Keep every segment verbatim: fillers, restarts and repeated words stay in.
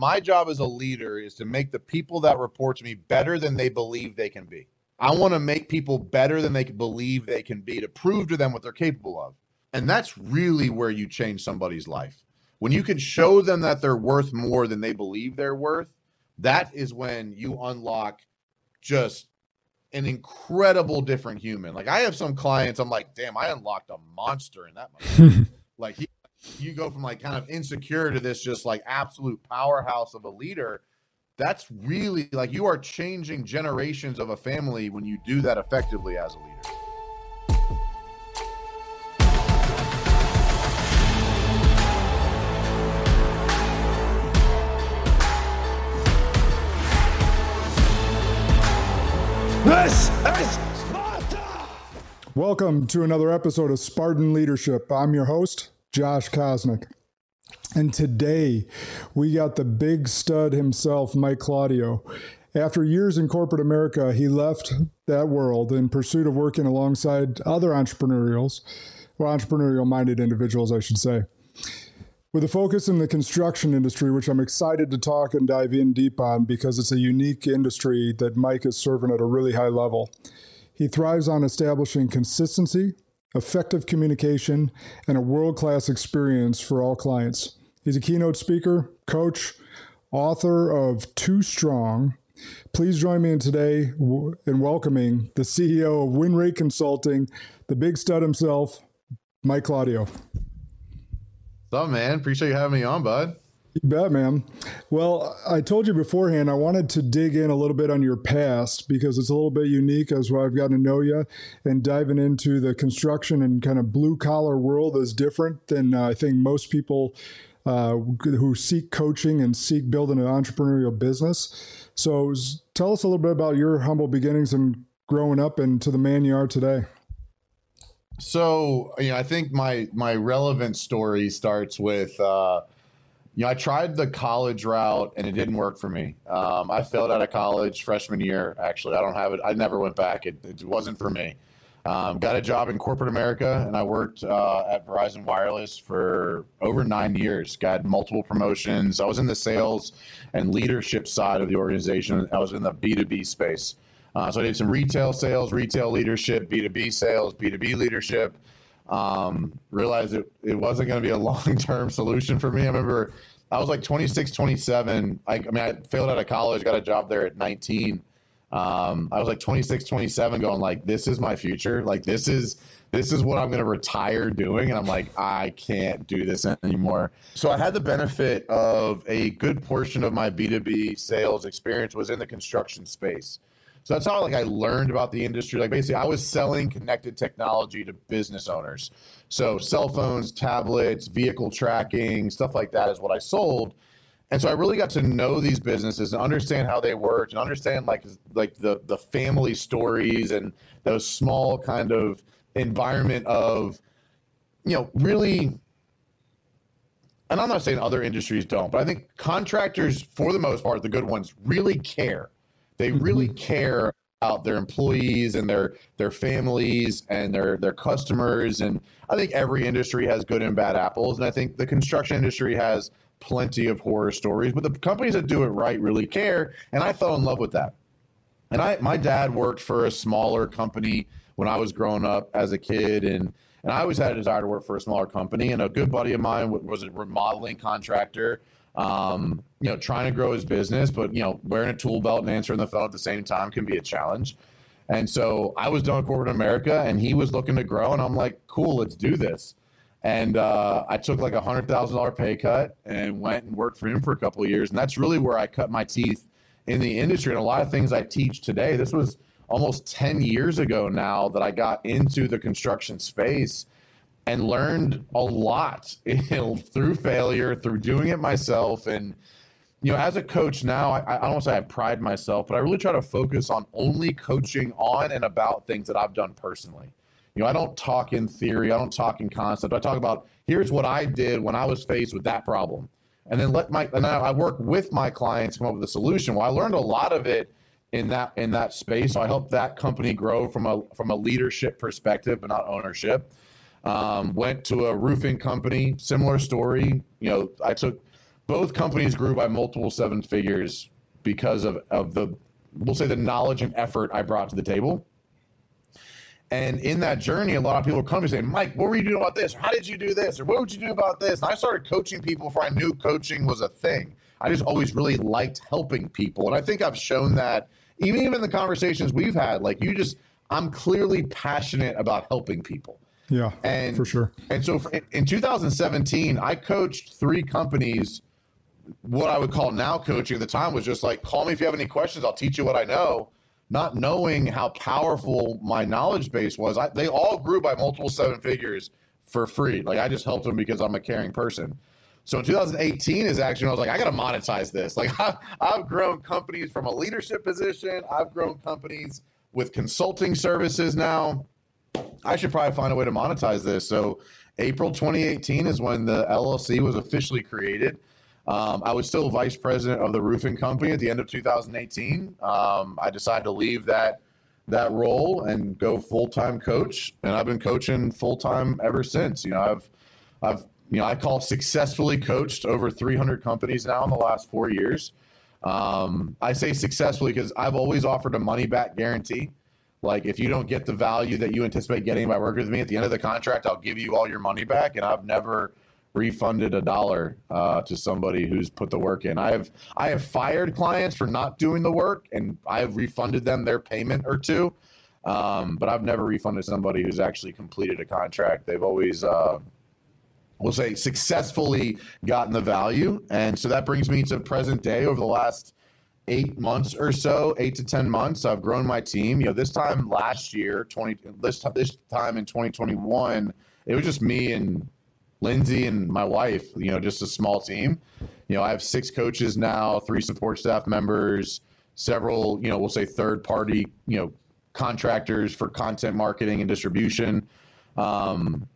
My job as a leader is to make the people that report to me better than they believe they can be. I want to make people better than they believe they can be, to prove to them what they're capable of. And that's really where you change somebody's life. When you can show them that they're worth more than they believe they're worth, that is when you unlock just an incredible different human. Like, I have some clients, I'm like, damn, I unlocked a monster in that moment. Like, he, you go from like kind of insecure to this just like absolute powerhouse of a leader. That's really like, you are changing generations of a family when you do that effectively as a leader. This is Sparta! Welcome to another episode of Spartan Leadership. I'm your host, Josh Kosnick. And today, we got the big stud himself, Mike Claudio. After years in corporate America, he left that world in pursuit of working alongside other entrepreneurials, well, entrepreneurial-minded individuals, I should say, with a focus in the construction industry, which I'm excited to talk and dive in deep on because it's a unique industry that Mike is serving at a really high level. He thrives on establishing consistency, effective communication, and a world-class experience for all clients. He's a keynote speaker, coach, author of Too Strong. Please join me in today in welcoming the C E O of WinRate Consulting, the big stud himself, Mike Claudio. What's up, man? Appreciate you having me on, bud. You bet, man. Well, I told you beforehand, I wanted to dig in a little bit on your past because it's a little bit unique as well. I've gotten to know you, and diving into the construction and kind of blue collar world is different than uh, I think most people uh, who seek coaching and seek building an entrepreneurial business. So tell us a little bit about your humble beginnings and growing up and to the man you are today. So, you know, I think my, my relevant story starts with, uh, you know, I tried the college route and it didn't work for me. Um, I failed out of college freshman year, actually. I don't have it. I never went back. It, it wasn't for me. Um, got a job in corporate America, and I worked uh, at Verizon Wireless for over nine years. Got multiple promotions. I was in the sales and leadership side of the organization. I was in the B two B space. Uh, so I did some retail sales, retail leadership, B two B sales, B two B leadership. Um, realized it, it wasn't going to be a long-term solution for me. I remember I was like twenty-six, twenty-seven. I, I mean, I failed out of college, got a job there at nineteen. Um, I was like twenty-six, twenty-seven going like, this is my future. Like, this is, this is what I'm going to retire doing. And I'm like, I can't do this anymore. So I had the benefit of a good portion of my B two B sales experience was in the construction space. So that's how, like, I learned about the industry. Like, basically, I was selling connected technology to business owners. So cell phones, tablets, vehicle tracking, stuff like that is what I sold. And so I really got to know these businesses and understand how they worked and understand, like, like the, the family stories and those small kind of environment of, you know, really. And I'm not saying other industries don't, but I think contractors, for the most part, the good ones, really care. They really care about their employees and their their families and their their customers. And I think every industry has good and bad apples. And I think the construction industry has plenty of horror stories, but the companies that do it right really care. And I fell in love with that. And I my dad worked for a smaller company when I was growing up as a kid. And, and I always had a desire to work for a smaller company. And a good buddy of mine was a remodeling contractor. Um, you know, trying to grow his business, but, you know, wearing a tool belt and answering the phone at the same time can be a challenge. And so I was done corporate America and he was looking to grow, and I'm like, cool, let's do this. And, uh, I took like a hundred thousand dollar pay cut and went and worked for him for a couple of years. And that's really where I cut my teeth in the industry. And a lot of things I teach today, this was almost ten years ago now that I got into the construction space. And learned a lot through failure, through doing it myself. And, you know, as a coach now, I, I don't want to say I pride myself, but I really try to focus on only coaching on and about things that I've done personally. You know, I don't talk in theory. I don't talk in concept. I talk about, here's what I did when I was faced with that problem. And then let my, and I work with my clients come up with a solution. Well, I learned a lot of it in that, in that space. So I helped that company grow from a, from a leadership perspective, but not ownership. Um, went to a roofing company, similar story. You know, I took both companies grew by multiple seven figures because of, of the, we'll say the knowledge and effort I brought to the table. And in that journey, a lot of people come to me saying, Mike, what were you doing about this? Or how did you do this? Or what would you do about this? And I started coaching people before I knew coaching was a thing. I just always really liked helping people. And I think I've shown that even, even in the conversations we've had, like you just, I'm clearly passionate about helping people. Yeah, and, for sure. And so for, in two thousand seventeen, I coached three companies. What I would call now coaching at the time was just like, call me if you have any questions. I'll teach you what I know. Not knowing how powerful my knowledge base was, I, they all grew by multiple seven figures for free. Like I just helped them because I'm a caring person. So in two thousand eighteen is actually when I was like, I got to monetize this. Like I've, I've grown companies from a leadership position. I've grown companies with consulting services now. I should probably find a way to monetize this. So April twenty eighteen is when the L L C was officially created. Um, I was still vice president of the roofing company at the end of two thousand eighteen. Um, I decided to leave that that role and go full-time coach, and I've been coaching full-time ever since. You know, I've I've you know I call successfully coached over three hundred companies now in the last four years. Um, I say successfully because I've always offered a money-back guarantee. Like if you don't get the value that you anticipate getting by working with me at the end of the contract, I'll give you all your money back, and I've never refunded a dollar uh, to somebody who's put the work in. I have I have fired clients for not doing the work, and I have refunded them their payment or two, um, but I've never refunded somebody who's actually completed a contract. They've always, uh, we'll say, successfully gotten the value, and so that brings me to present day. Over the last eight months or so, eight to ten months, I've grown my team. You know, this time last year, twenty this this time in twenty twenty-one, it was just me and Lindsay and my wife, you know, just a small team. You know, I have six coaches now, three support staff members, several, you know, we'll say third party, you know, contractors for content marketing and distribution. Um,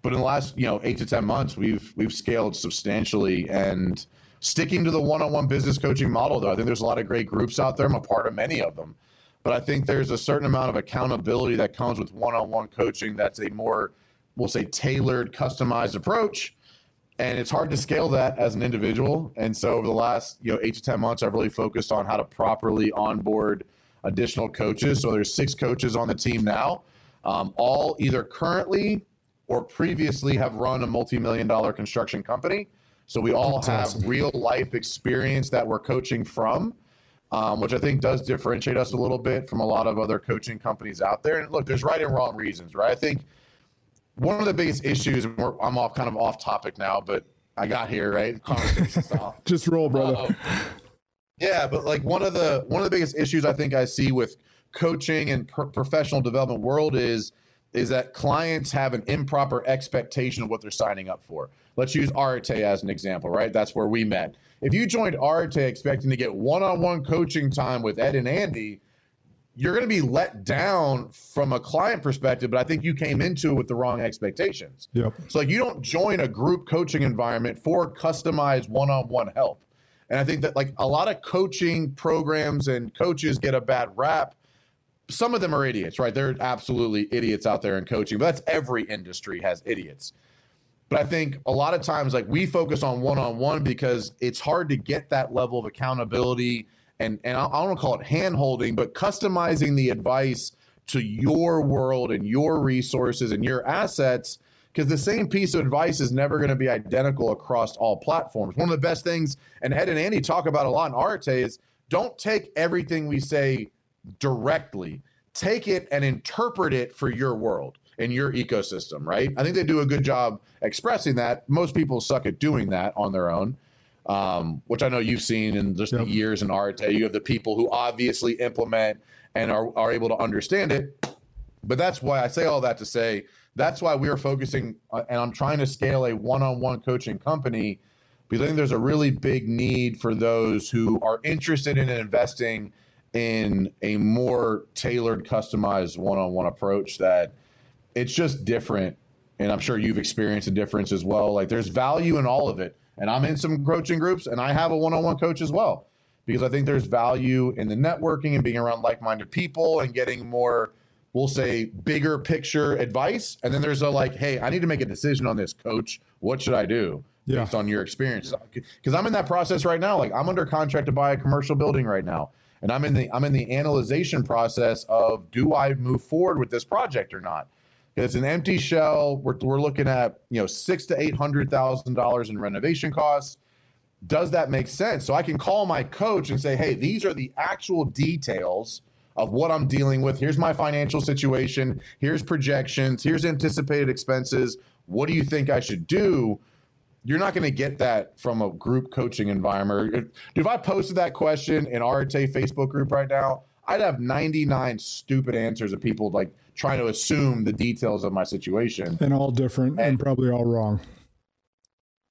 but in the last, you know, eight to ten months, we've we've scaled substantially. And sticking to the one-on-one business coaching model, though, I think there's a lot of great groups out there. I'm a part of many of them. But I think there's a certain amount of accountability that comes with one-on-one coaching that's a more, we'll say, tailored, customized approach. And it's hard to scale that as an individual. And so over the last, you know, eight to ten months, I've really focused on how to properly onboard additional coaches. So there's six coaches on the team now, um, all either currently or previously have run a multi-million dollar construction company. So we all That's have awesome. real life experience that we're coaching from, um, which I think does differentiate us a little bit from a lot of other coaching companies out there. And look, there's right and wrong reasons, right? I think one of the biggest issues, and we're, I'm off kind of off topic now, but I got here, right? Just roll, brother. Uh-oh. Yeah, but like one of the one of the biggest issues I think I see with coaching and pro- professional development world is is that clients have an improper expectation of what they're signing up for. Let's use Arte as an example, right? That's where we met. If you joined Arte expecting to get one-on-one coaching time with Ed and Andy, you're going to be let down from a client perspective, but I think you came into it with the wrong expectations. Yep. So like you don't join a group coaching environment for customized one-on-one help. And I think that like a lot of coaching programs and coaches get a bad rap. Some of them are idiots, right? There are absolutely idiots out there in coaching, but that's every industry has idiots. But I think a lot of times like we focus on one-on-one because it's hard to get that level of accountability and and I don't want to call it hand-holding, but customizing the advice to your world and your resources and your assets, because the same piece of advice is never going to be identical across all platforms. One of the best things, and Ed and Andy talk about a lot in Arte, is don't take everything we say directly. Take it and interpret it for your world and your ecosystem, right? I think they do a good job expressing that. Most people suck at doing that on their own. Um, which I know you've seen in just yep. the years in Arte. You have the people who obviously implement and are, are able to understand it. But that's why I say all that to say, that's why we are focusing, uh, and I'm trying to scale a one-on-one coaching company, because I think there's a really big need for those who are interested in investing in a more tailored, customized one-on-one approach that it's just different. And I'm sure you've experienced a difference as well. Like there's value in all of it. And I'm in some coaching groups, and I have a one-on-one coach as well, because I think there's value in the networking and being around like-minded people and getting more, we'll say, bigger picture advice. And then there's a like, hey, I need to make a decision on this, coach. What should I do? yeah. based on your experience. Because I'm in that process right now. Like, I'm under contract to buy a commercial building right now. And I'm in the I'm in the analyzation process of, do I move forward with this project or not? It's an empty shell. We're we're looking at, you know, six to eight hundred thousand dollars in renovation costs. Does that make sense? So I can call my coach and say, hey, these are the actual details of what I'm dealing with. Here's my financial situation. Here's projections. Here's anticipated expenses. What do you think I should do? You're not going to get that from a group coaching environment. If, if I posted that question in R T A Facebook group right now, I'd have ninety-nine stupid answers of people like trying to assume the details of my situation. And all different and, and probably all wrong.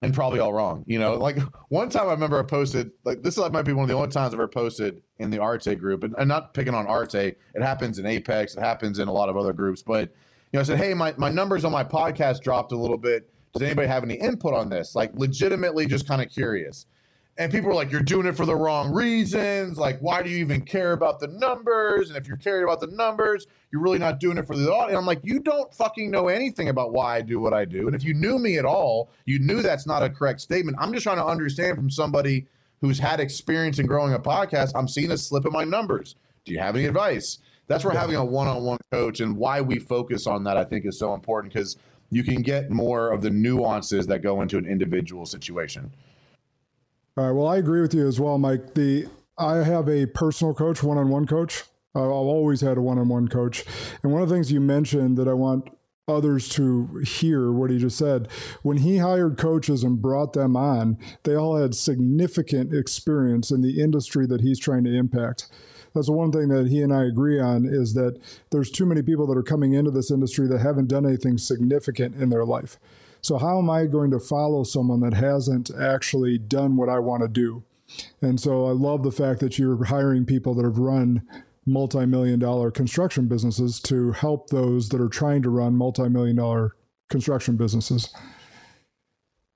And probably all wrong. You know, like one time I remember I posted, like this might be one of the only times I've ever posted in the Arte group. And I'm not picking on Arte. It happens in Apex. It happens in a lot of other groups. But, you know, I said, hey, my, my numbers on my podcast dropped a little bit. Does anybody have any input on this? Like, legitimately just kind of curious. And people are like, you're doing it for the wrong reasons. Like, why do you even care about the numbers? And if you're caring about the numbers, you're really not doing it for the audience. I'm like, you don't fucking know anything about why I do what I do. And if you knew me at all, you knew that's not a correct statement. I'm just trying to understand from somebody who's had experience in growing a podcast, I'm seeing a slip in my numbers. Do you have any advice? That's where having a one-on-one coach and why we focus on that, I think, is so important, because you can get more of the nuances that go into an individual situation. All right. Well, I agree with you as well, Mike. The I have a personal coach, one-on-one coach. I've always had a one-on-one coach. And one of the things you mentioned that I want others to hear what he just said, when he hired coaches and brought them on, they all had significant experience in the industry that he's trying to impact. That's the one thing that he and I agree on, is that there's too many people that are coming into this industry that haven't done anything significant in their life. So how am I going to follow someone that hasn't actually done what I want to do? And so I love the fact that you're hiring people that have run multi-million dollar construction businesses to help those that are trying to run multi-million dollar construction businesses.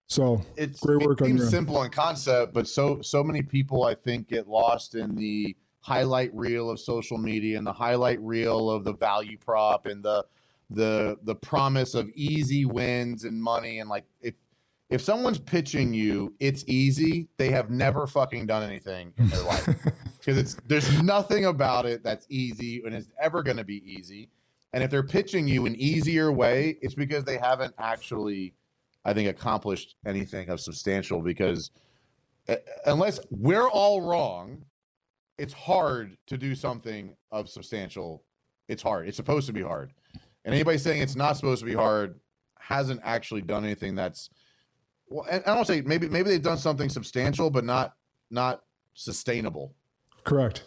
So it's great work on your end. It seems simple in concept, but so so many people, I think, get lost in the highlight reel of social media and the highlight reel of the value prop and the the the promise of easy wins and money. And like, if if someone's pitching you it's easy, they have never fucking done anything in their life, because it's there's nothing about it that's easy and is ever going to be easy. And if they're pitching you an easier way, it's because they haven't actually, I think, accomplished anything of substantial, because unless we're all wrong, it's hard to do something of substantial. It's hard. It's supposed to be hard. And anybody saying it's not supposed to be hard hasn't actually done anything that's, well, and I don't say maybe, maybe they've done something substantial, but not, not sustainable. Correct.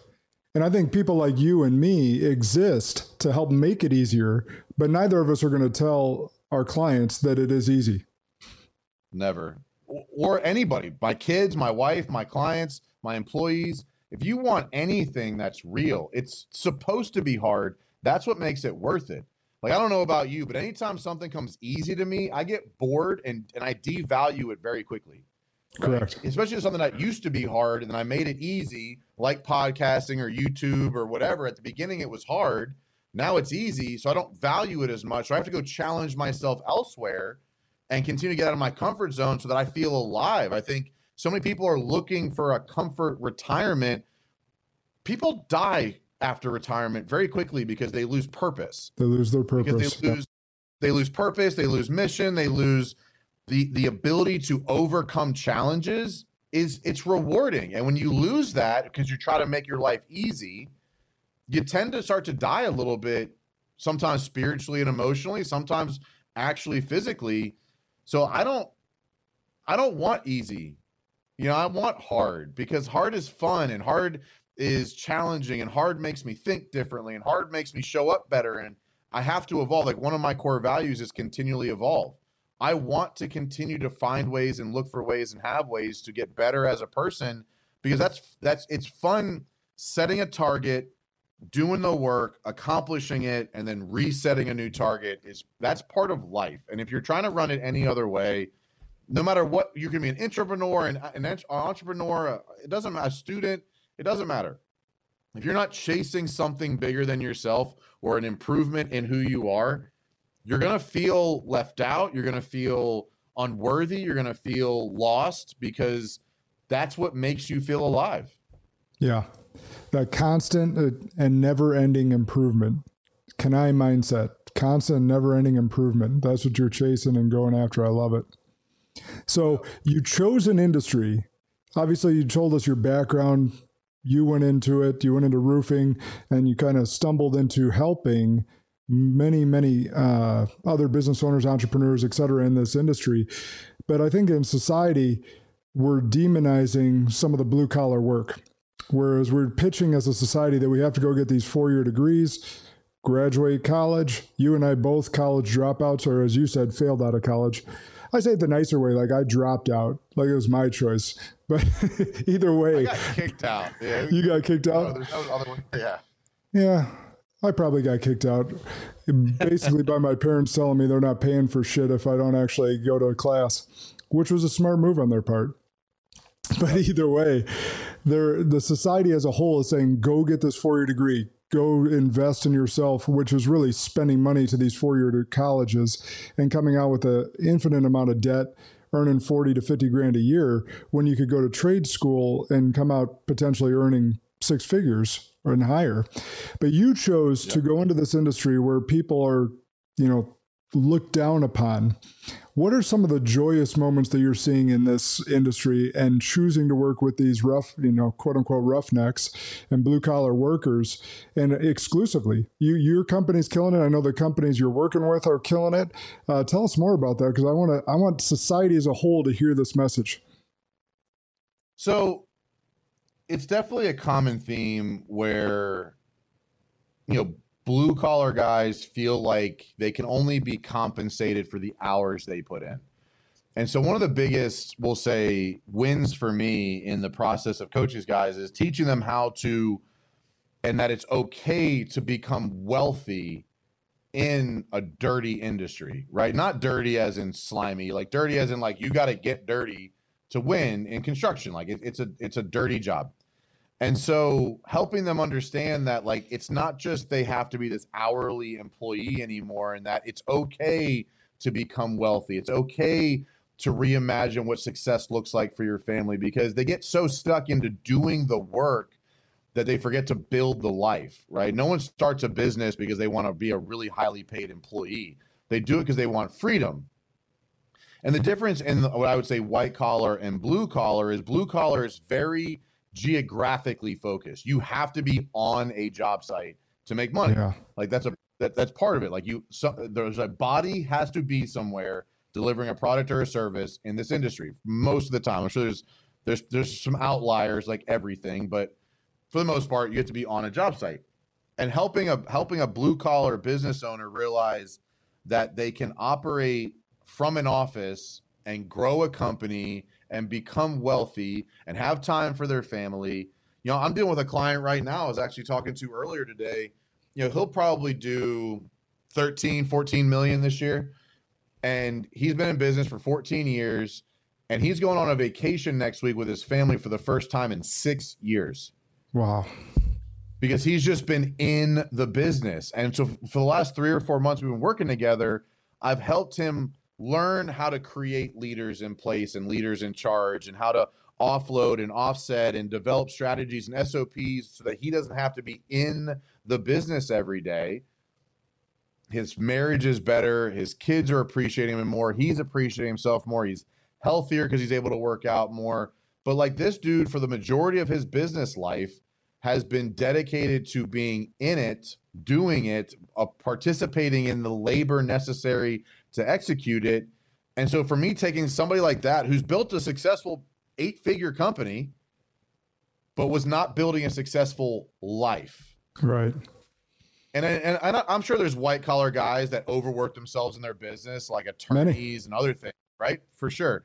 And I think people like you and me exist to help make it easier, but neither of us are going to tell our clients that it is easy. Never. Or anybody, my kids, my wife, my clients, my employees. If you want anything that's real, it's supposed to be hard. That's what makes it worth it. Like, I don't know about you, but anytime something comes easy to me, I get bored and, and I devalue it very quickly. Correct. Right? Especially something that used to be hard and then I made it easy, like podcasting or YouTube or whatever. At the beginning, it was hard. Now it's easy, so I don't value it as much. So I have to go challenge myself elsewhere and continue to get out of my comfort zone so that I feel alive. I think so many people are looking for a comfort retirement. People die after retirement very quickly because they lose purpose. They lose their purpose. Because they lose, yeah. they lose purpose. They lose mission. They lose the the ability to overcome challenges. Is it's rewarding. And when you lose that because you try to make your life easy, you tend to start to die a little bit, sometimes spiritually and emotionally, sometimes actually physically. So I don't, I don't want easy. You know, I want hard, because hard is fun and hard is challenging and hard makes me think differently and hard makes me show up better. And I have to evolve. Like, one of my core values is continually evolve. I want to continue to find ways and look for ways and have ways to get better as a person, because that's, that's, it's fun setting a target, doing the work, accomplishing it, and then resetting a new target is that's part of life. And if you're trying to run it any other way, no matter what, you can be an entrepreneur, an, an entrepreneur, it doesn't matter, a student, it doesn't matter. If you're not chasing something bigger than yourself or an improvement in who you are, you're going to feel left out. You're going to feel unworthy. You're going to feel lost because that's what makes you feel alive. Yeah. That constant and never-ending improvement. Can I mindset? Constant, never-ending improvement. That's what you're chasing and going after. I love it. So you chose an industry. Obviously, you told us your background. You went into it. You went into roofing, and you kind of stumbled into helping many, many uh, other business owners, entrepreneurs, et cetera, in this industry. But I think in society, we're demonizing some of the blue-collar work, whereas we're pitching as a society that we have to go get these four-year degrees, graduate college. You and I both college dropouts, or as you said, failed out of college. I say it the nicer way, like I dropped out, like it was my choice. But either way, I got kicked out. Yeah. You got kicked out. No, there's no other one. Yeah. Yeah, I probably got kicked out, basically by my parents telling me they're not paying for shit if I don't actually go to a class, which was a smart move on their part. But either way, there the society as a whole is saying, go get this four-year degree. Go invest in yourself, which is really spending money to these four-year colleges and coming out with an infinite amount of debt, earning forty to fifty grand a year when you could go to trade school and come out potentially earning six figures and higher. But you chose yeah. to go into this industry where people are, you know, looked down upon. What are some of the joyous moments that you're seeing in this industry and choosing to work with these rough, you know, quote unquote roughnecks and blue collar workers and exclusively? You, your company's killing it. I know the companies you're working with are killing it. Uh, tell us more about that because I want to. I want society as a whole to hear this message. So, it's definitely a common theme where, you know, blue collar guys feel like they can only be compensated for the hours they put in. And so one of the biggest, we'll say, wins for me in the process of coaching guys is teaching them how to, and that it's okay to become wealthy in a dirty industry, right? Not dirty as in slimy, like dirty as in like, you got to get dirty to win in construction. Like it, it's a, it's a dirty job. And so helping them understand that, like, it's not just they have to be this hourly employee anymore, and that it's okay to become wealthy. It's okay to reimagine what success looks like for your family because they get so stuck into doing the work that they forget to build the life, right? No one starts a business because they want to be a really highly paid employee. They do it because they want freedom. And the difference in what I would say white collar and blue collar is blue collar is very geographically focused. You have to be on a job site to make money. Yeah. Like that's a that, that's part of it. Like you, so, there's a body has to be somewhere delivering a product or a service in this industry most of the time. I'm sure there's there's there's some outliers like everything, but for the most part, you have to be on a job site. And helping a helping a blue collar business owner realize that they can operate from an office and grow a company and become wealthy and have time for their family. You know, I'm dealing with a client right now, I was actually talking to earlier today, you know, he'll probably do thirteen, fourteen million this year. And he's been in business for fourteen years and he's going on a vacation next week with his family for the first time in six years. Wow. Because he's just been in the business. And so for the last three or four months we've been working together, I've helped him learn how to create leaders in place and leaders in charge and how to offload and offset and develop strategies and S O Ps so that he doesn't have to be in the business every day. His marriage is better. His kids are appreciating him more. He's appreciating himself more. He's healthier because he's able to work out more. But like this dude, for the majority of his business life, has been dedicated to being in it, doing it, uh, participating in the labor necessary to execute it. And so for me, taking somebody like that who's built a successful eight-figure company, but was not building a successful life. Right. And, I, and I, I'm sure there's white-collar guys that overwork themselves in their business, like attorneys Many. and other things, right? For sure.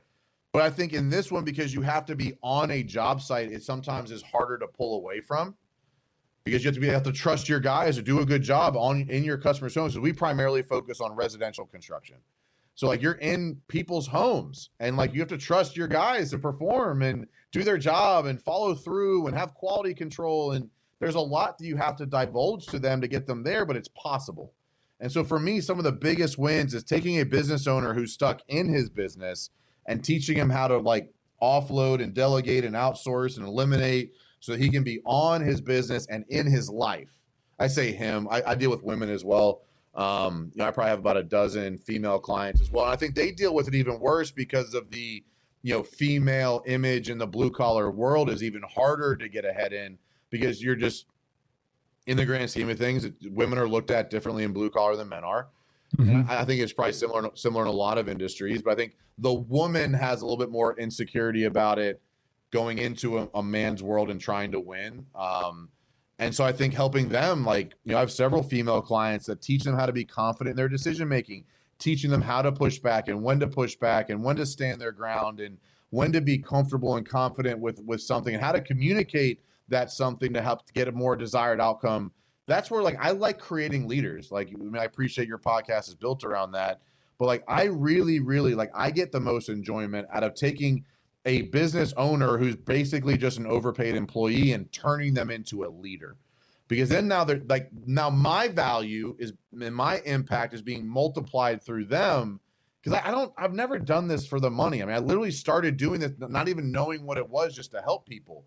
But I think in this one, because you have to be on a job site, it sometimes is harder to pull away from because you have to be have to trust your guys to do a good job on in your customers' homes. So we primarily focus on residential construction. So like you're in people's homes and like you have to trust your guys to perform and do their job and follow through and have quality control. And there's a lot that you have to divulge to them to get them there, but it's possible. And so for me, some of the biggest wins is taking a business owner who's stuck in his business and teaching him how to like offload and delegate and outsource and eliminate so he can be on his business and in his life. I say him. I, I deal with women as well. Um, you know, I probably have about a dozen female clients as well. And I think they deal with it even worse because of the, you know, female image in the blue collar world is even harder to get ahead in because you're just in the grand scheme of things, women are looked at differently in blue collar than men are. Mm-hmm. I think it's probably similar, similar in a lot of industries, but I think the woman has a little bit more insecurity about it going into a, a man's world and trying to win. Um, And so I think helping them, like, you know, I have several female clients that teach them how to be confident in their decision-making, teaching them how to push back and when to push back and when to stand their ground and when to be comfortable and confident with, with something and how to communicate that something to help to get a more desired outcome. That's where, like, I like creating leaders. Like, I mean, I appreciate your podcast is built around that. But, like, I really, really, like, I get the most enjoyment out of taking a business owner who's basically just an overpaid employee and turning them into a leader, because then now they're like, now my value is and my impact is being multiplied through them. Because I, I don't, I've never done this for the money. I mean, I literally started doing this, not even knowing what it was, just to help people.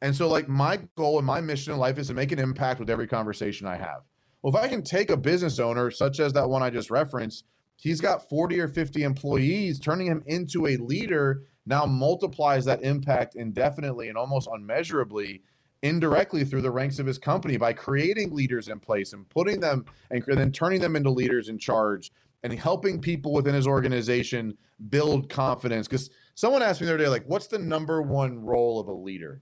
And so like my goal and my mission in life is to make an impact with every conversation I have. Well, if I can take a business owner, such as that one I just referenced, he's got forty or fifty employees, turning him into a leader now multiplies that impact indefinitely and almost unmeasurably indirectly through the ranks of his company by creating leaders in place and putting them and then turning them into leaders in charge and helping people within his organization build confidence. Because someone asked me the other day, like, what's the number one role of a leader?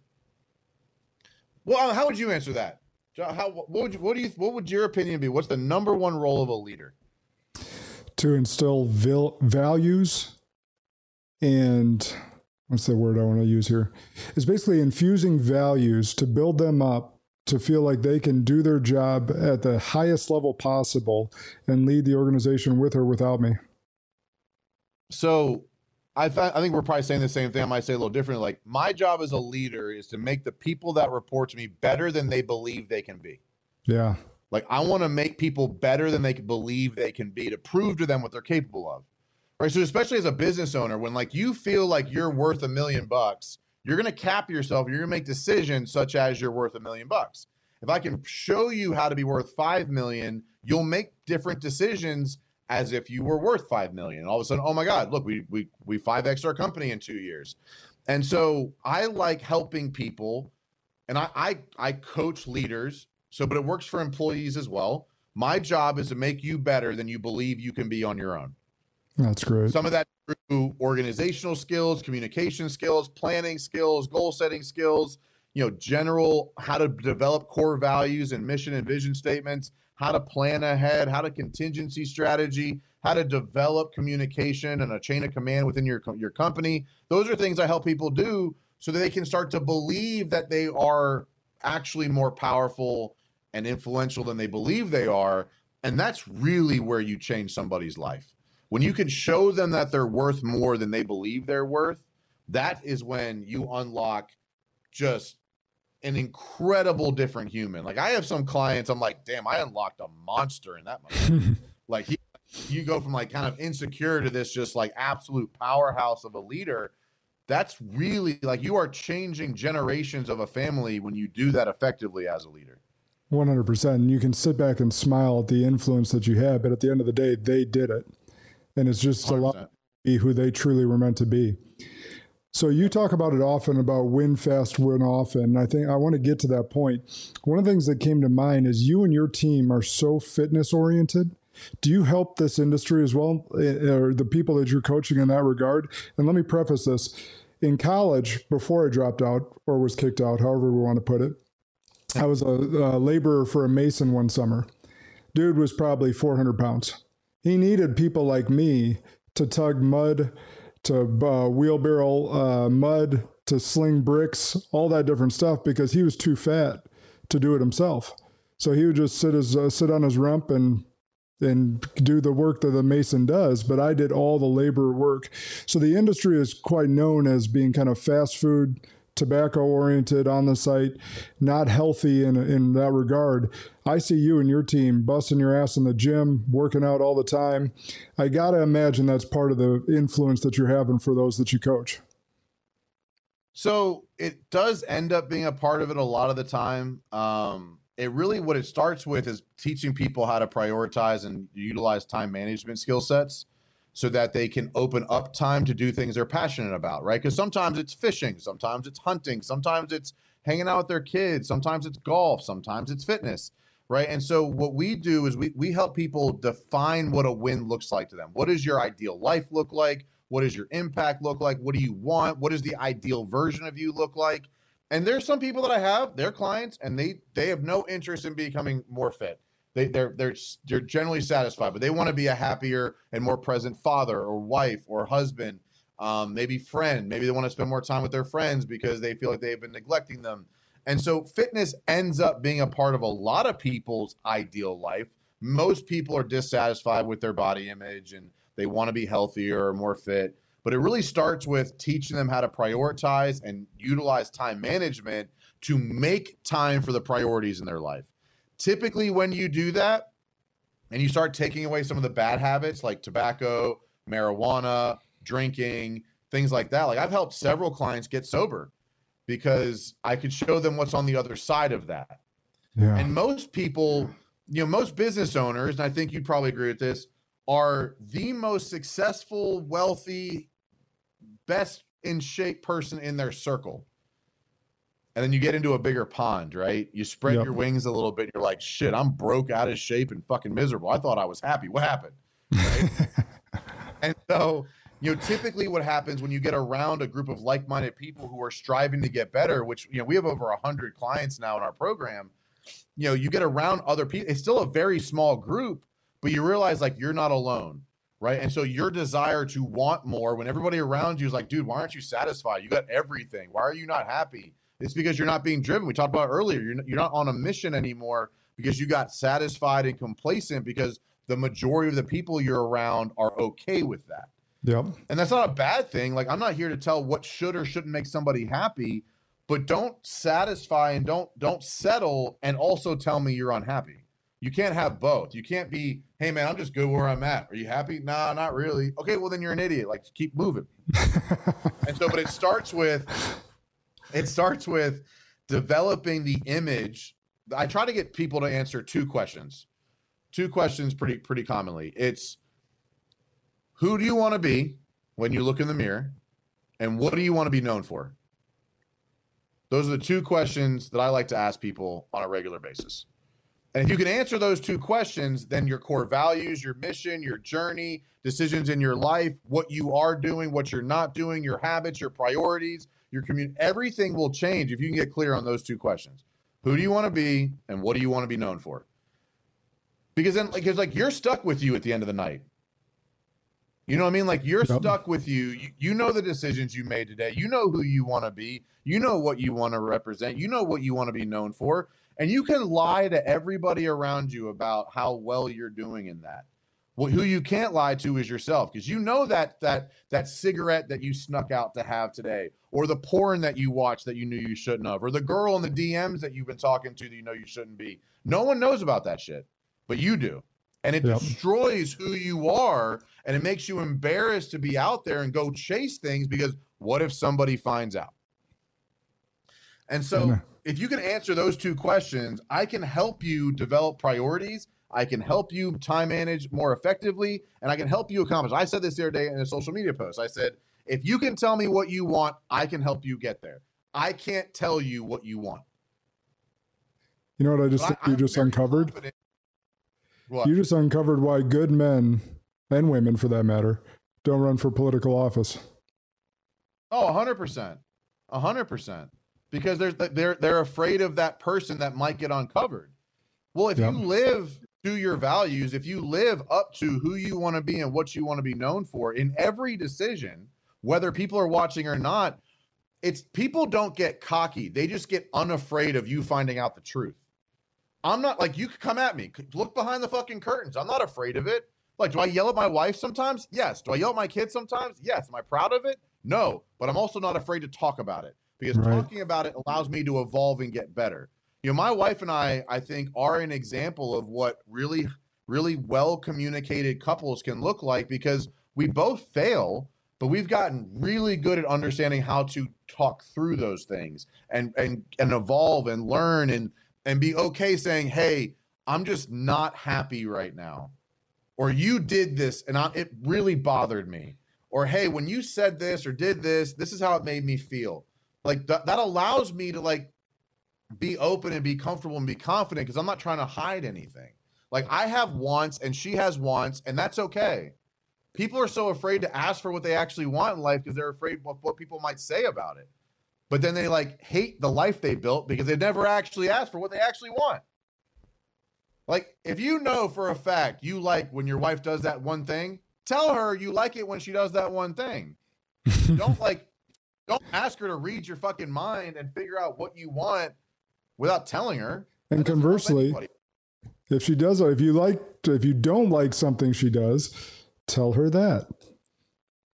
Well, how would you answer that? How, what would you, what do you, what would your opinion be? What's the number one role of a leader? To instill vil- values. And what's the word I want to use here? It's basically infusing values to build them up to feel like they can do their job at the highest level possible and lead the organization with or without me. So I, th- I think we're probably saying the same thing. I might say a little differently. Like my job as a leader is to make the people that report to me better than they believe they can be. Yeah. Like I want to make people better than they can believe they can be to prove to them what they're capable of. Right, so especially as a business owner, when like you feel like you're worth a million bucks, you're going to cap yourself. You're going to make decisions such as you're worth a million bucks. If I can show you how to be worth five million, you'll make different decisions as if you were worth five million. And all of a sudden, oh my God, look, we we we five X'd our company in two years. And so I like helping people, and I I, I coach leaders. So, but it works for employees as well. My job is to make you better than you believe you can be on your own. That's great. Some of that through organizational skills, communication skills, planning skills, goal setting skills, you know, general how to develop core values and mission and vision statements, how to plan ahead, how to contingency strategy, how to develop communication and a chain of command within your your company. Those are things I help people do so that they can start to believe that they are actually more powerful and influential than they believe they are. And that's really where you change somebody's life. When you can show them that they're worth more than they believe they're worth, that is when you unlock just an incredible different human. Like I have some clients, I'm like, damn, I unlocked a monster in that moment. Like he, you go from like kind of insecure to this just like absolute powerhouse of a leader. That's really like you are changing generations of a family when you do that effectively as a leader. one hundred percent. And you can sit back and smile at the influence that you had, but at the end of the day, they did it. And it's just one hundred percent. A lot to be who they truly were meant to be. So you talk about it often about win fast, win often. And I think I want to get to that point. One of the things that came to mind is you and your team are so fitness oriented. Do you help this industry as well, or the people that you're coaching in that regard? And let me preface this. In college, before I dropped out or was kicked out, however we want to put it, I was a, a laborer for a mason one summer. Dude was probably four hundred pounds. He needed people like me to tug mud, to uh, wheelbarrow uh, mud, to sling bricks, all that different stuff, because he was too fat to do it himself. So he would just sit his uh, sit on his rump and and do the work that the mason does. But I did all the labor work. So the industry is quite known as being kind of fast food, tobacco oriented on the site, not healthy in in that regard. I see you and your team busting your ass in the gym, working out all the time. I got to imagine that's part of the influence that you're having for those that you coach. So it does end up being a part of it a lot of the time. Um, it really, what it starts with is teaching people how to prioritize and utilize time management skill sets, so that they can open up time to do things they're passionate about, right? Because sometimes it's fishing, sometimes it's hunting, sometimes it's hanging out with their kids, sometimes it's golf, sometimes it's fitness, right? And so what we do is we we help people define what a win looks like to them. What does your ideal life look like? What does your impact look like? What do you want? What does the ideal version of you look like? And there's some people that I have, they're clients, and they they have no interest in becoming more fit. They, they're they're they're generally satisfied, but they want to be a happier and more present father or wife or husband, um, maybe friend. Maybe they want to spend more time with their friends because they feel like they've been neglecting them. And so fitness ends up being a part of a lot of people's ideal life. Most people are dissatisfied with their body image and they want to be healthier or more fit. But it really starts with teaching them how to prioritize and utilize time management to make time for the priorities in their life. Typically, when you do that and you start taking away some of the bad habits like tobacco, marijuana, drinking, things like that, like I've helped several clients get sober because I could show them what's on the other side of that. Yeah. And most people, you know, most business owners, and I think you'd probably agree with this, are the most successful, wealthy, best in shape person in their circle. And then you get into a bigger pond, right? You spread yep. your wings a little bit. You're like, shit, I'm broke, out of shape, and fucking miserable. I thought I was happy. What happened? Right? And so, you know, typically what happens when you get around a group of like-minded people who are striving to get better, which, you know, we have over one hundred clients now in our program. You know, you get around other people. It's still a very small group, but you realize, like, you're not alone, right? And so your desire to want more, when everybody around you is like, dude, why aren't you satisfied? You got everything. Why are you not happy? It's because you're not being driven. We talked about earlier. You're not, you're not on a mission anymore because you got satisfied and complacent because the majority of the people you're around are okay with that. Yep. And that's not a bad thing. Like, I'm not here to tell what should or shouldn't make somebody happy, but don't satisfy and don't don't settle and also tell me you're unhappy. You can't have both. You can't be, hey, man, I'm just good where I'm at. Are you happy? Nah, not really. Okay, well, then you're an idiot. Like, keep moving. And so, but it starts with... It starts with developing the image. I try to get people to answer two questions. Two questions pretty pretty commonly. It's, who do you want to be when you look in the mirror? And what do you want to be known for? Those are the two questions that I like to ask people on a regular basis. And if you can answer those two questions, then your core values, your mission, your journey, decisions in your life, what you are doing, what you're not doing, your habits, your priorities, your community, everything will change if you can get clear on those two questions. Who do you want to be and what do you want to be known for? Because then, like, it's like you're stuck with you at the end of the night. You know what I mean? Like, you're yep. stuck with you. you. You know the decisions you made today. You know who you want to be. You know what you want to represent. You know what you want to be known for. And you can lie to everybody around you about how well you're doing in that. Well, who you can't lie to is yourself, because you know that that that cigarette that you snuck out to have today, or the porn that you watched that you knew you shouldn't have, or the girl in the D Ms that you've been talking to that you know you shouldn't be. No one knows about that shit, but you do. And it yep. destroys who you are, and it makes you embarrassed to be out there and go chase things, because what if somebody finds out? And so mm-hmm. if you can answer those two questions, I can help you develop priorities, I can help you time manage more effectively, and I can help you accomplish. I said this the other day in a social media post. I said, if you can tell me what you want, I can help you get there. I can't tell you what you want. You know what I just I, you just uncovered? What? You just uncovered why good men, and women for that matter, don't run for political office. Oh, one hundred percent. one hundred percent. Because they're, they're, they're afraid of that person that might get uncovered. Well, if yep. you live... to your values, if you live up to who you want to be and what you want to be known for in every decision, whether people are watching or not, it's people don't get cocky. They just get unafraid of you finding out the truth. I'm not like, you could come at me, look behind the fucking curtains. I'm not afraid of it. Like, do I yell at my wife sometimes? Yes. Do I yell at my kids sometimes? Yes. Am I proud of it? No, but I'm also not afraid to talk about it, because right. talking about it allows me to evolve and get better. You know, my wife and I, I think, are an example of what really, really well-communicated couples can look like, because we both fail, but we've gotten really good at understanding how to talk through those things and and and evolve and learn and and be okay saying, hey, I'm just not happy right now. Or you did this and I, it really bothered me. Or, hey, when you said this or did this, this is how it made me feel. Like th- that allows me to like be open and be comfortable and be confident, because I'm not trying to hide anything. Like, I have wants and she has wants, and that's okay. People are so afraid to ask for what they actually want in life because they're afraid of what people might say about it. But then they like hate the life they built because they never actually asked for what they actually want. Like, if you know for a fact you like when your wife does that one thing, tell her you like it when she does that one thing. Don't like, don't ask her to read your fucking mind and figure out what you want without telling her. And conversely, if she does, if you like, if you don't like something she does, tell her that.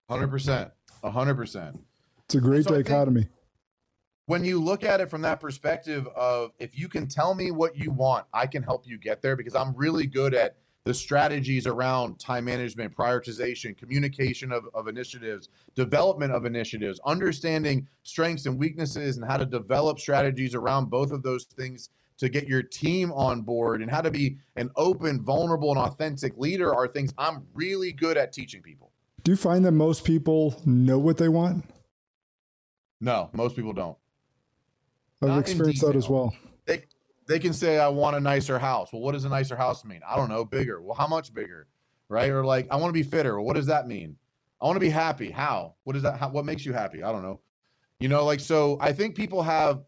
one hundred percent. one hundred percent. It's a great so dichotomy. When you look at it from that perspective of, if you can tell me what you want, I can help you get there, because I'm really good at the strategies around time management, prioritization, communication of, of initiatives, development of initiatives, understanding strengths and weaknesses, and how to develop strategies around both of those things to get your team on board, and how to be an open, vulnerable, and authentic leader are things I'm really good at teaching people. Do you find that most people know what they want? No, most people don't. I've experienced that as well. They, they can say, I want a nicer house. Well, what does a nicer house mean? I don't know. Bigger. Well, how much bigger? Right? Or like, I want to be fitter. Well, what does that mean? I want to be happy. How? What is that? How, what makes you happy? I don't know. You know, like, so I think people have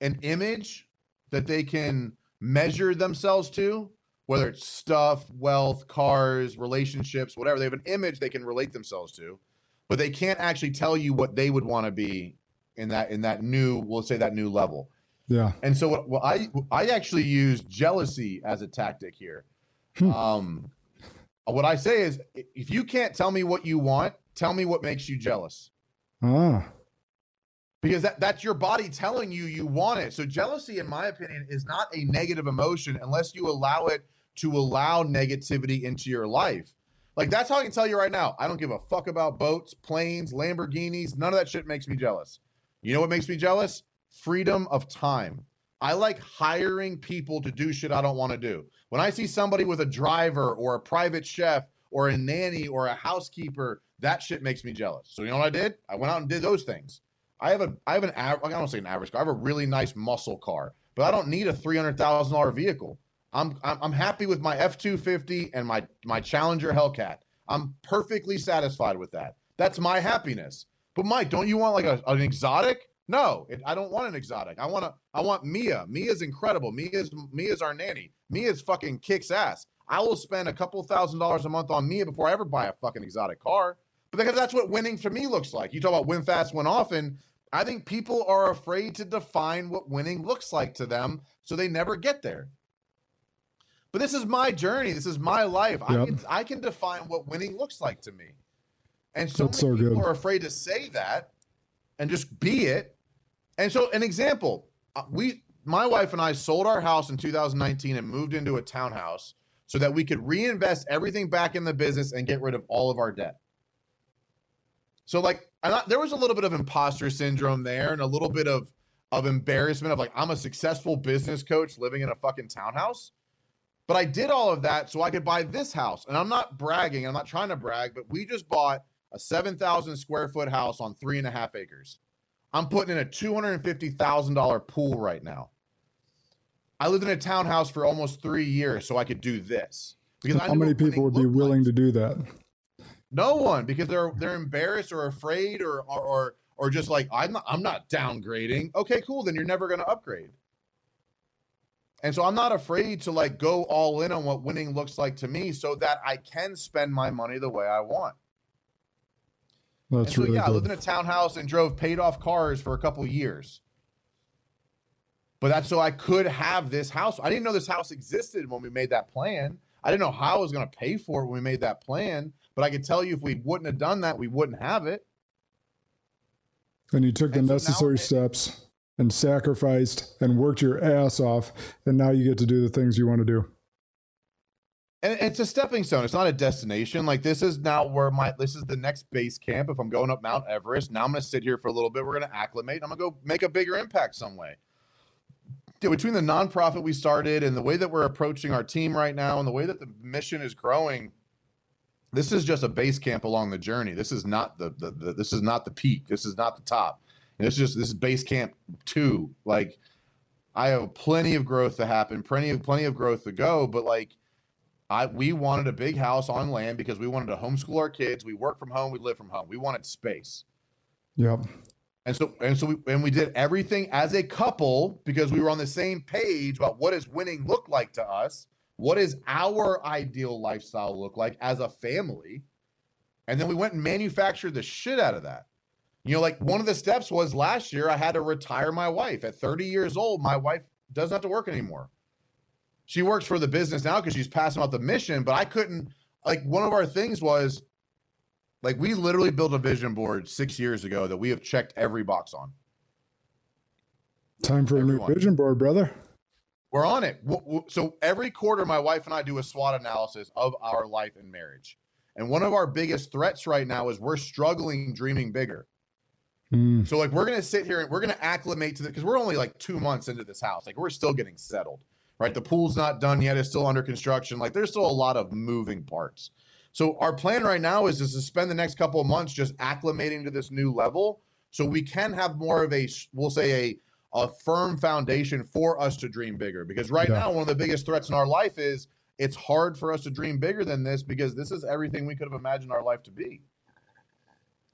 an image that they can measure themselves to, whether it's stuff, wealth, cars, relationships, whatever. They have an image they can relate themselves to, but they can't actually tell you what they would want to be in that, in that new, we'll say that new level. Yeah. And so what, what I, I actually use jealousy as a tactic here. Hmm. Um, what I say is, if you can't tell me what you want, tell me what makes you jealous. Ah. Because that, that's your body telling you you want it. So jealousy, in my opinion, is not a negative emotion unless you allow it to allow negativity into your life. Like, that's how I can tell you right now, I don't give a fuck about boats, planes, Lamborghinis. None of that shit makes me jealous. You know what makes me jealous? Freedom of time. I like hiring people to do shit I don't want to do. When I see somebody with a driver or a private chef or a nanny or a housekeeper, that shit makes me jealous. So you know what I did? I went out and did those things. I have a, I have an average, I don't say an average car. I have a really nice muscle car, but I don't need a three hundred thousand dollars vehicle. I'm, I'm, I'm happy with my F two fifty and my, my Challenger Hellcat. I'm perfectly satisfied with that. That's my happiness. But Mike, don't you want like a, an exotic? No, it, I don't want an exotic. I want to, I want Mia. Mia's incredible. Mia's, Mia's our nanny. Mia's fucking kicks ass. I will spend a couple thousand dollars a month on Mia before I ever buy a fucking exotic car. But because that's what winning for me looks like. You talk about win fast, win often. I think people are afraid to define what winning looks like to them, so they never get there. But this is my journey. This is my life. Yep. I can, I can define what winning looks like to me. And so that's many so people good. Are afraid to say that and just be it. And so an example, we, my wife and I sold our house in two thousand nineteen and moved into a townhouse so that we could reinvest everything back in the business and get rid of all of our debt. So like, I not, there was a little bit of imposter syndrome there and a little bit of, of embarrassment of like, I'm a successful business coach living in a fucking townhouse. But I did all of that so I could buy this house. And I'm not bragging. I'm not trying to brag, but we just bought a seven thousand square foot house on three and a half acres. I'm putting in a two hundred fifty thousand dollars pool right now. I lived in a townhouse for almost three years so I could do this. Because how many people would be willing to do that? No one, because they're they're embarrassed or afraid or or or just like, I'm not, I'm not downgrading. Okay, cool. Then you're never going to upgrade. And so I'm not afraid to like go all in on what winning looks like to me so that I can spend my money the way I want. That's so, really yeah, good. I lived in a townhouse and drove paid off cars for a couple years. But that's so I could have this house. I didn't know this house existed when we made that plan. I didn't know how I was going to pay for it when we made that plan. But I could tell you if we wouldn't have done that, we wouldn't have it. And you took the and necessary so now, steps and sacrificed and worked your ass off. And now you get to do the things you want to do. And it's a stepping stone. It's not a destination. Like, this is now where my, this is the next base camp. If I'm going up Mount Everest, now I'm going to sit here for a little bit. We're going to acclimate. I'm going to go make a bigger impact some way. Dude, between the nonprofit we started and the way that we're approaching our team right now and the way that the mission is growing, this is just a base camp along the journey. This is not the, the, the this is not the peak. This is not the top. And it's just, this is base camp two. Like, I have plenty of growth to happen, plenty of, plenty of growth to go, but like, I, we wanted a big house on land because we wanted to homeschool our kids. We work from home. We live from home. We wanted space. Yep. And so, and so we, and we did everything as a couple because we were on the same page about what does winning look like to us? What is our ideal lifestyle look like as a family? And then we went and manufactured the shit out of that. You know, like, one of the steps was last year, I had to retire my wife at thirty years old. My wife doesn't have to work anymore. She works for the business now because she's passing out the mission, but I couldn't, like, one of our things was, like, we literally built a vision board six years ago that we have checked every box on. Time for Everyone. a new vision board, brother. We're on it. So every quarter, my wife and I do a SWOT analysis of our life and marriage. And one of our biggest threats right now is we're struggling dreaming bigger. Mm. So, like, we're going to sit here and we're going to acclimate to this because we're only like two months into this house. Like, we're still getting settled. Right? The pool's not done yet. It's still under construction. Like, there's still a lot of moving parts. So our plan right now is to spend the next couple of months just acclimating to this new level so we can have more of a, we'll say, a, a firm foundation for us to dream bigger. Because right yeah. now, one of the biggest threats in our life is it's hard for us to dream bigger than this because this is everything we could have imagined our life to be.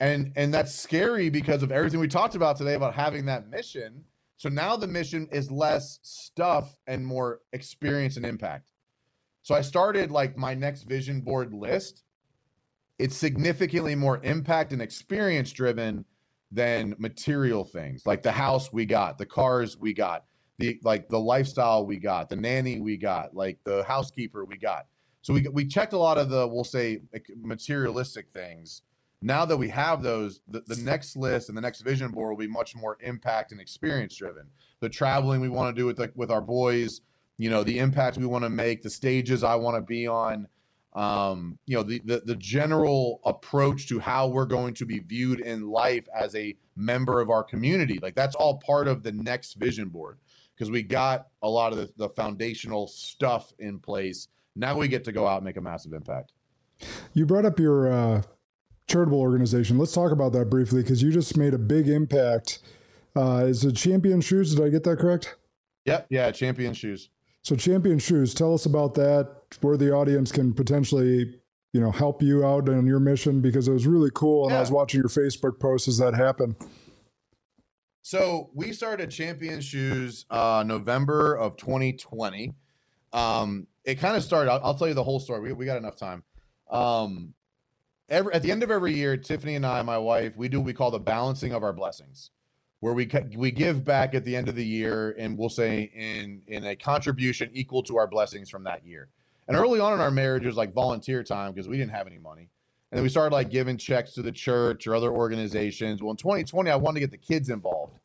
And, and that's scary because of everything we talked about today about having that mission. So now the mission is less stuff and more experience and impact. So I started, like, my next vision board list. It's significantly more impact and experience driven than material things, like the house we got, the cars we got, the, like, the lifestyle we got, the nanny we got, like the housekeeper we got. So we we checked a lot of the, we'll say, materialistic things. Now that we have those, the, the next list and the next vision board will be much more impact and experience driven. The traveling we want to do with the, with our boys, you know, the impact we want to make, the stages I want to be on, um, you know, the, the the general approach to how we're going to be viewed in life as a member of our community. Like, that's all part of the next vision board because we got a lot of the, the foundational stuff in place. Now we get to go out and make a massive impact. You brought up your... Uh... charitable organization. Let's talk about that briefly because you just made a big impact. Uh, is it Champion Shoes? Did I get that correct? Yep. Yeah. Champion Shoes. So Champion Shoes, tell us about that, where the audience can potentially, you know, help you out on your mission, because it was really cool. And yeah. I was watching your Facebook posts as that happened. So we started Champion Shoes, uh, November of twenty twenty. Um, it kind of started, I'll, I'll tell you the whole story. We, we got enough time. Um, Every, at the end of every year, Tiffany and I, my wife, we do what we call the balancing of our blessings, where we we give back at the end of the year, and we'll say in in a contribution equal to our blessings from that year. And early on in our marriage, it was like volunteer time because we didn't have any money, and then we started like giving checks to the church or other organizations. Well, in twenty twenty, I wanted to get the kids involved,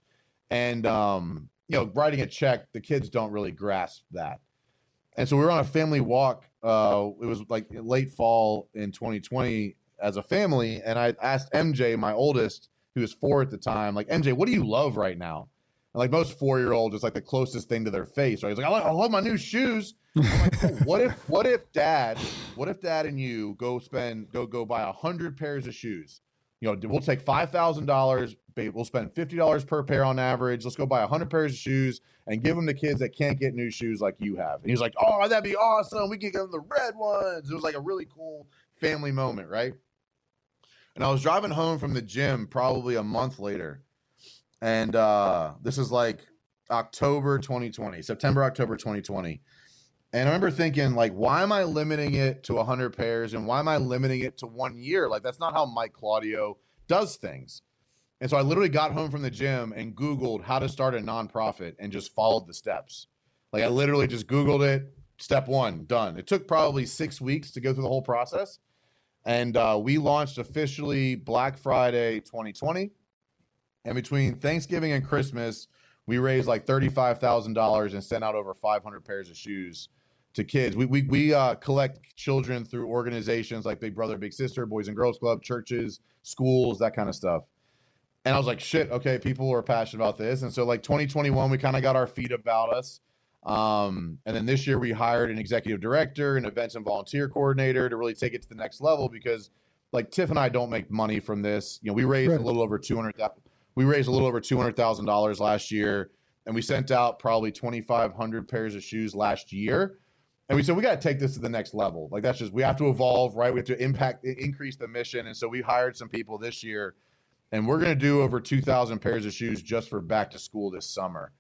and um, you know, writing a check, the kids don't really grasp that. And so we were on a family walk. Uh, it was like late fall in twenty twenty. As a family, and I asked M J, my oldest, who was four at the time, like, M J, what do you love right now? And like most four-year-olds, it's like the closest thing to their face, right? He's like, I love my new shoes. I'm like, well, what if, what if dad, what if dad and you go spend, go, go buy a hundred pairs of shoes? You know, we'll take five thousand dollars, babe. We'll spend fifty dollars per pair on average. Let's go buy a hundred pairs of shoes and give them to kids that can't get new shoes like you have. And he was like, oh, that'd be awesome. We could give them the red ones. It was like a really cool family moment, right? And I was driving home from the gym probably a month later. And uh, this is like October twenty twenty, September, October twenty twenty. And I remember thinking, like, why am I limiting it to one hundred pairs? And why am I limiting it to one year? Like, that's not how Mike Claudio does things. And so I literally got home from the gym and Googled how to start a nonprofit and just followed the steps. Like, I literally just Googled it. Step one, done. It took probably six weeks to go through the whole process. And uh, we launched officially Black Friday twenty twenty. And between Thanksgiving and Christmas, we raised like thirty-five thousand dollars and sent out over five hundred pairs of shoes to kids. We we we uh, collect children through organizations like Big Brother, Big Sister, Boys and Girls Club, churches, schools, that kind of stuff. And I was like, shit, okay, people are passionate about this. And so like twenty twenty-one, we kind of got our feet about us. Um, and then this year we hired an executive director, an events and volunteer coordinator to really take it to the next level, because like Tiff and I don't make money from this. You know, we raised right. a little over two hundred thousand dollars. We raised a little over two hundred thousand dollars last year, and we sent out probably twenty-five hundred pairs of shoes last year. And we said, we got to take this to the next level. Like, that's just, we have to evolve, right? We have to impact, increase the mission. And so we hired some people this year, and we're going to do over two thousand pairs of shoes just for back to school this summer.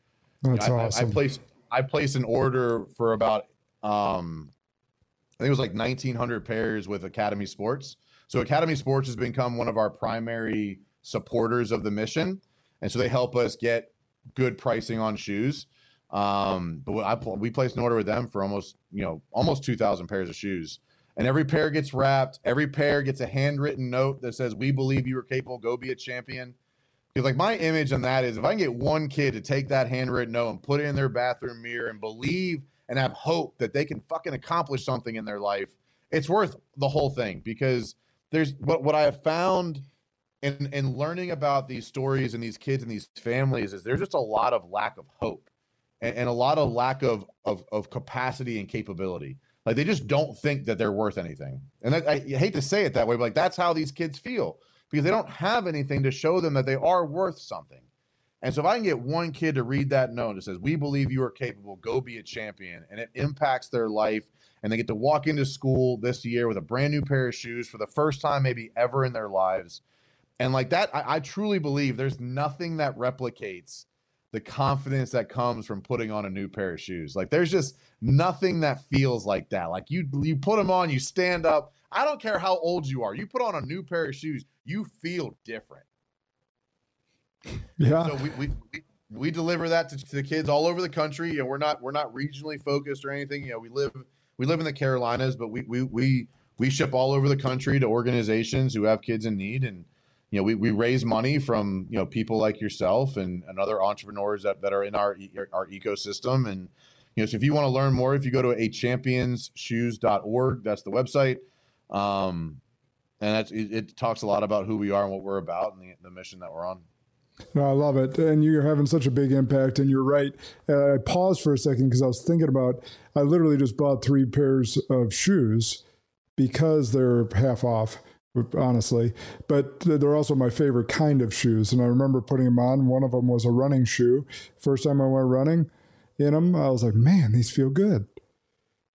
That's you know, I, awesome. I placed, I placed an order for about, um, I think it was like nineteen hundred pairs with Academy Sports. So Academy Sports has become one of our primary supporters of the mission. And so they help us get good pricing on shoes. Um, but I, we placed an order with them for almost, you know, almost two thousand pairs of shoes, and every pair gets wrapped. Every pair gets a handwritten note that says, "We believe you are capable. Go be a champion." Because like my image on that is, if I can get one kid to take that handwritten note and put it in their bathroom mirror and believe and have hope that they can fucking accomplish something in their life, it's worth the whole thing. Because there's what, what I have found in, in learning about these stories and these kids and these families is there's just a lot of lack of hope. And a lot of lack of, of of capacity and capability. Like, they just don't think that they're worth anything. And that, I hate to say it that way, but like, that's how these kids feel, because they don't have anything to show them that they are worth something. And so if I can get one kid to read that note that says, "We believe you are capable, go be a champion," and it impacts their life, and they get to walk into school this year with a brand new pair of shoes for the first time maybe ever in their lives. And like that, I, I truly believe there's nothing that replicates the confidence that comes from putting on a new pair of shoes. Like, there's just nothing that feels like that. Like, you you put them on, you stand up. I don't care how old you are. You put on a new pair of shoes, you feel different. Yeah. So we we we deliver that to, to the kids all over the country. You know, we're not we're not regionally focused or anything. You know, we live we live in the Carolinas, but we we we we ship all over the country to organizations who have kids in need. And you know, we, we raise money from, you know, people like yourself and, and other entrepreneurs that, that are in our, our ecosystem. And, you know, so if you want to learn more, if you go to a champions shoes dot org, that's the website. Um, and that's, it, it talks a lot about who we are and what we're about and the, the mission that we're on. No, I love it. And you're having such a big impact, and you're right. Uh, I paused for a second because I was thinking about, I literally just bought three pairs of shoes because they're half off, honestly, but they're also my favorite kind of shoes. And I remember putting them on. One of them was a running shoe. First time I went running in them, I was like, man, these feel good.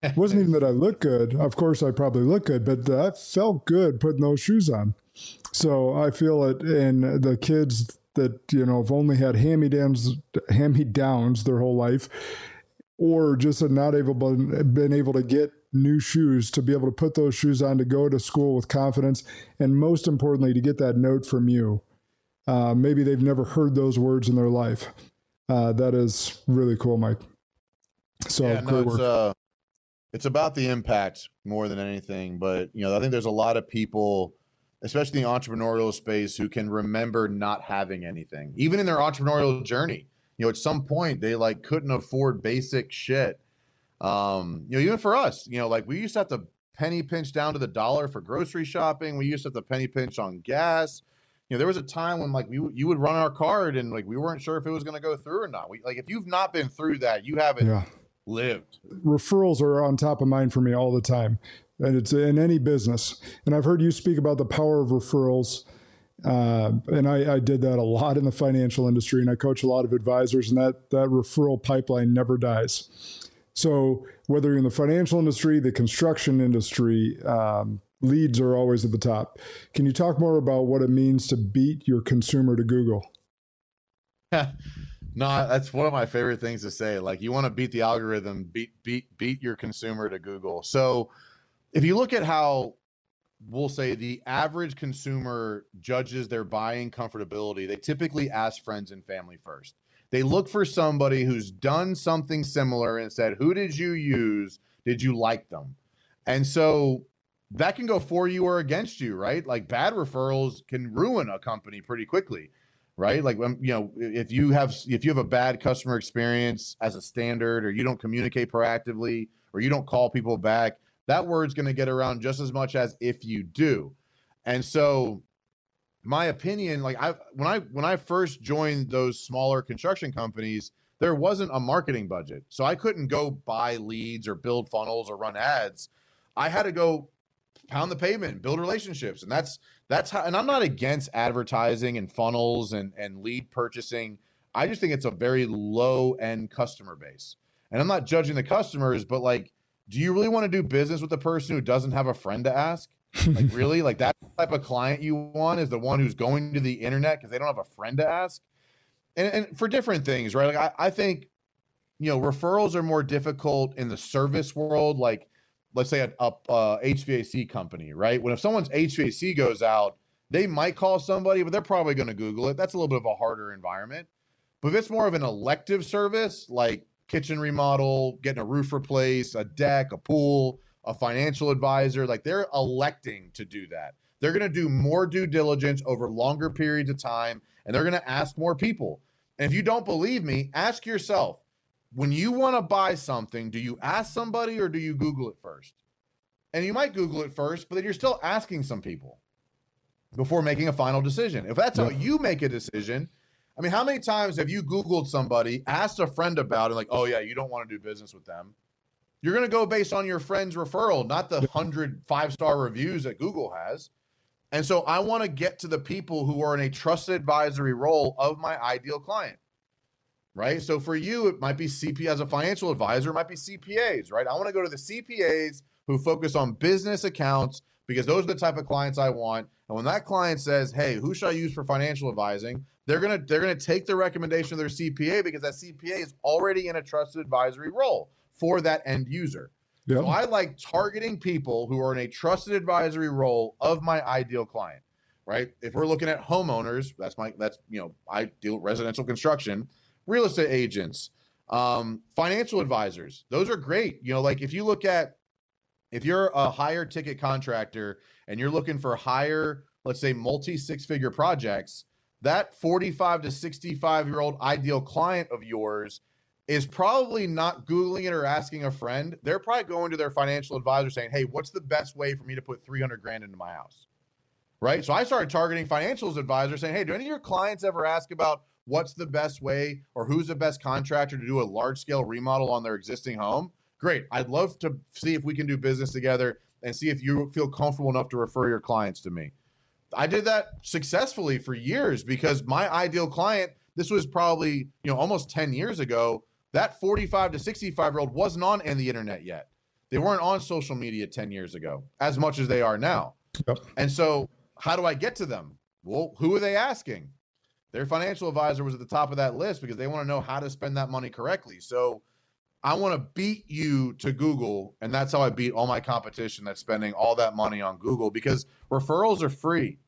It wasn't even that I look good. Of course, I probably look good, but I felt good putting those shoes on. So I feel it. And the kids that, you know, have only had hand-me-downs, hand-me-downs their whole life, or just have not able, been able to get new shoes, to be able to put those shoes on, to go to school with confidence, and most importantly, to get that note from you. Uh, maybe they've never heard those words in their life. Uh, that is really cool, Mike. So yeah, no, it's, work. Uh, it's about the impact more than anything. But you know, I think there's a lot of people, especially in the entrepreneurial space, who can remember not having anything, even in their entrepreneurial journey. You know, at some point they like couldn't afford basic shit. Um, you know, even for us, you know, like we used to have to penny pinch down to the dollar for grocery shopping. We used to have to penny pinch on gas. You know, there was a time when like we you would run our card and like we weren't sure if it was going to go through or not. We, like, if you've not been through that, you haven't yeah. lived. Referrals are on top of mind for me all the time, and it's in any business. And I've heard you speak about the power of referrals. Uh, and I, I did that a lot in the financial industry, and I coach a lot of advisors, and that, that referral pipeline never dies. So whether you're in the financial industry, the construction industry, um, leads are always at the top. Can you talk more about what it means to beat your consumer to Google? No, that's one of my favorite things to say. Like, you want to beat the algorithm, beat, beat, beat your consumer to Google. So if you look at how, we'll say, the average consumer judges their buying comfortability, they typically ask friends and family first. They look for somebody who's done something similar and said, who did you use? Did you like them? And so that can go for you or against you, right? Like, bad referrals can ruin a company pretty quickly. right? Like, you know, if you have if you have a bad customer experience as a standard, or you don't communicate proactively, or you don't call people back, that word's going to get around just as much as if you do. And so my opinion, like I when I when I first joined those smaller construction companies, there wasn't a marketing budget. So I couldn't go buy leads or build funnels or run ads. I had to go pound the pavement, build relationships. And that's that's how, and I'm not against advertising and funnels and, and lead purchasing. I just think it's a very low end customer base. And I'm not judging the customers, but like, do you really want to do business with the person who doesn't have a friend to ask? Like, really? Like, that type of client you want is the one who's going to the internet because they don't have a friend to ask? And, and for different things, right? Like, I, I think, you know, referrals are more difficult in the service world. Like, let's say a, a, a H V A C company, right? When if someone's H V A C goes out, they might call somebody, but they're probably going to Google it. That's a little bit of a harder environment. But if it's more of an elective service, like kitchen remodel, getting a roof replaced, a deck, a pool, a financial advisor, like they're electing to do that. They're going to do more due diligence over longer periods of time, and they're going to ask more people. And if you don't believe me, ask yourself, when you want to buy something, do you ask somebody or do you Google it first? And you might Google it first, but then you're still asking some people before making a final decision. If that's how you make a decision, I mean, how many times have you Googled somebody, asked a friend about it, like, oh yeah, you don't want to do business with them? You're going to go based on your friend's referral, not the hundred five-star reviews that Google has. And so I want to get to the people who are in a trusted advisory role of my ideal client, right? So for you, it might be C P A as a financial advisor, it might be C P As, right? I want to go to the C P As who focus on business accounts because those are the type of clients I want. And when that client says, hey, who should I use for financial advising? They're going to, they're going to take the recommendation of their C P A because that C P A is already in a trusted advisory role for that end user. Yep. So I like targeting people who are in a trusted advisory role of my ideal client, right? If we're looking at homeowners, that's my, that's, you know, I deal with residential construction, real estate agents, um, financial advisors. Those are great. You know, like if you look at, if you're a higher ticket contractor and you're looking for higher, let's say multi six figure projects, that forty-five to sixty-five year old ideal client of yours is probably not Googling it or asking a friend. They're probably going to their financial advisor saying, hey, what's the best way for me to put three hundred grand into my house, right? So I started targeting financial advisors saying, hey, do any of your clients ever ask about what's the best way or who's the best contractor to do a large scale remodel on their existing home? Great. I'd love to see if we can do business together and see if you feel comfortable enough to refer your clients to me. I did that successfully for years because my ideal client, this was probably, you know, almost ten years ago, that forty-five to sixty-five year old wasn't on the internet yet. They weren't on social media ten years ago as much as they are now. Yep. And so how do I get to them? Well, who are they asking? Their financial advisor was at the top of that list because they want to know how to spend that money correctly. So I want to beat you to Google. And that's how I beat all my competition that's spending all that money on Google, because referrals are free.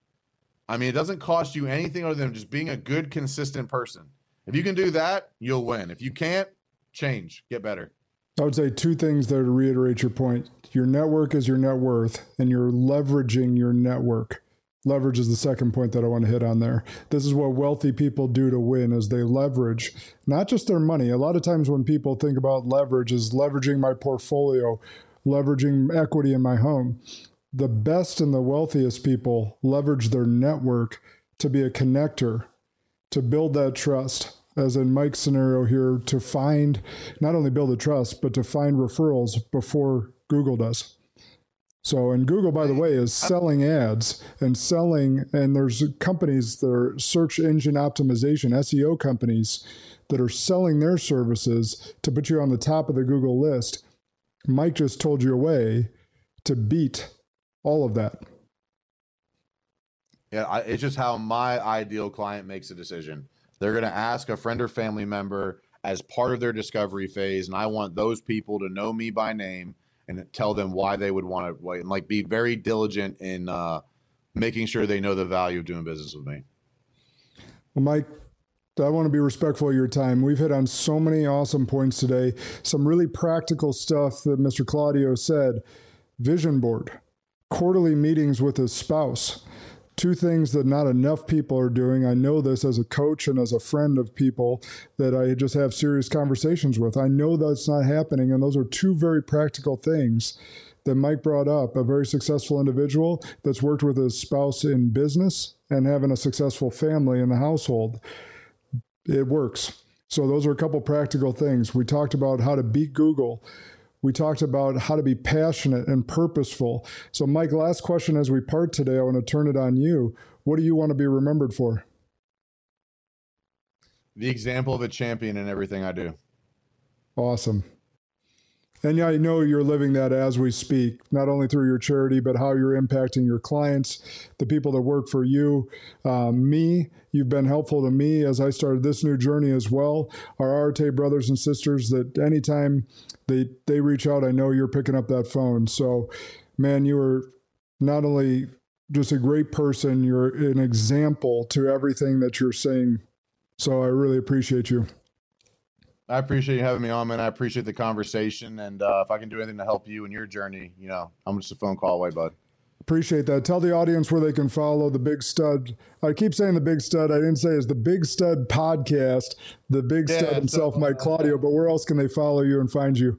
I mean, it doesn't cost you anything other than just being a good, consistent person. If you can do that, you'll win. If you can't, change, get better. I would say two things there to reiterate your point. Your network is your net worth, and you're leveraging your network. Leverage is the second point that I want to hit on there. This is what wealthy people do to win, is they leverage not just their money. A lot of times when people think about leverage is leveraging my portfolio, leveraging equity in my home. The best and the wealthiest people leverage their network to be a connector, to build that trust, as in Mike's scenario here, to find, not only build a trust, but to find referrals before Google does. So, and Google, by the way, is selling ads and selling, and there's companies that are search engine optimization, S E O companies that are selling their services to put you on the top of the Google list. Mike just told you a way to beat all of that. Yeah, I, it's just how my ideal client makes a decision. They're going to ask a friend or family member as part of their discovery phase, and I want those people to know me by name and tell them why they would want to wait, and like be very diligent in uh, making sure they know the value of doing business with me. Well, Mike, I want to be respectful of your time. We've hit on so many awesome points today. Some really practical stuff that Mister Claudio said. Vision board, quarterly meetings with his spouse, two things that not enough people are doing. I know this as a coach and as a friend of people that I just have serious conversations with. I know that's not happening, and those are two very practical things that Mike brought up. A very successful individual that's worked with his spouse in business and having a successful family in the household. It works. So those are a couple practical things. We talked about how to beat Google. We talked about how to be passionate and purposeful. So Mike, last question as we part today, I want to turn it on you. What do you want to be remembered for? The example of a champion in everything I do. Awesome. And yeah, I know you're living that as we speak, not only through your charity, but how you're impacting your clients, the people that work for you, uh, me. You've been helpful to me as I started this new journey as well. Our Arte brothers and sisters that anytime they they reach out, I know you're picking up that phone. So, man, you are not only just a great person, you're an example to everything that you're saying. So I really appreciate you. I appreciate you having me on, man. I appreciate the conversation. And uh, if I can do anything to help you in your journey, you know, I'm just a phone call away, bud. Appreciate that. Tell the audience where they can follow the Big Stud. I keep saying the Big Stud. I didn't say it's the Big Stud podcast, the Big yeah, Stud himself, so, Mike Claudio, but where else can they follow you and find you?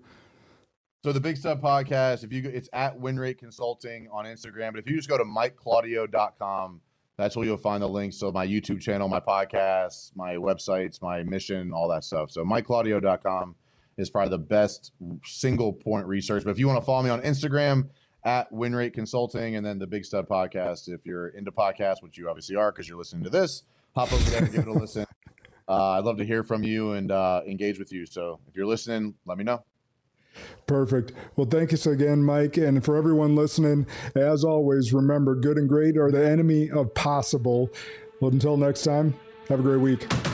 So the Big Stud podcast, if you go, it's at WinRate Consulting on Instagram, but if you just go to mike claudio dot com, that's where you'll find the links to my YouTube channel, my podcasts, my websites, my mission, all that stuff. So mike claudio dot com is probably the best single point research. But if you want to follow me on Instagram, at WinRate Consulting, and then the Big Stud podcast, if you're into podcasts, which you obviously are because you're listening to this, hop over there and give it a listen. Uh, I'd love to hear from you and uh, engage with you. So if you're listening, let me know. Perfect. Well, thank you so again, Mike. And for everyone listening, as always, remember, good and great are the enemy of possible. Well, until next time, have a great week.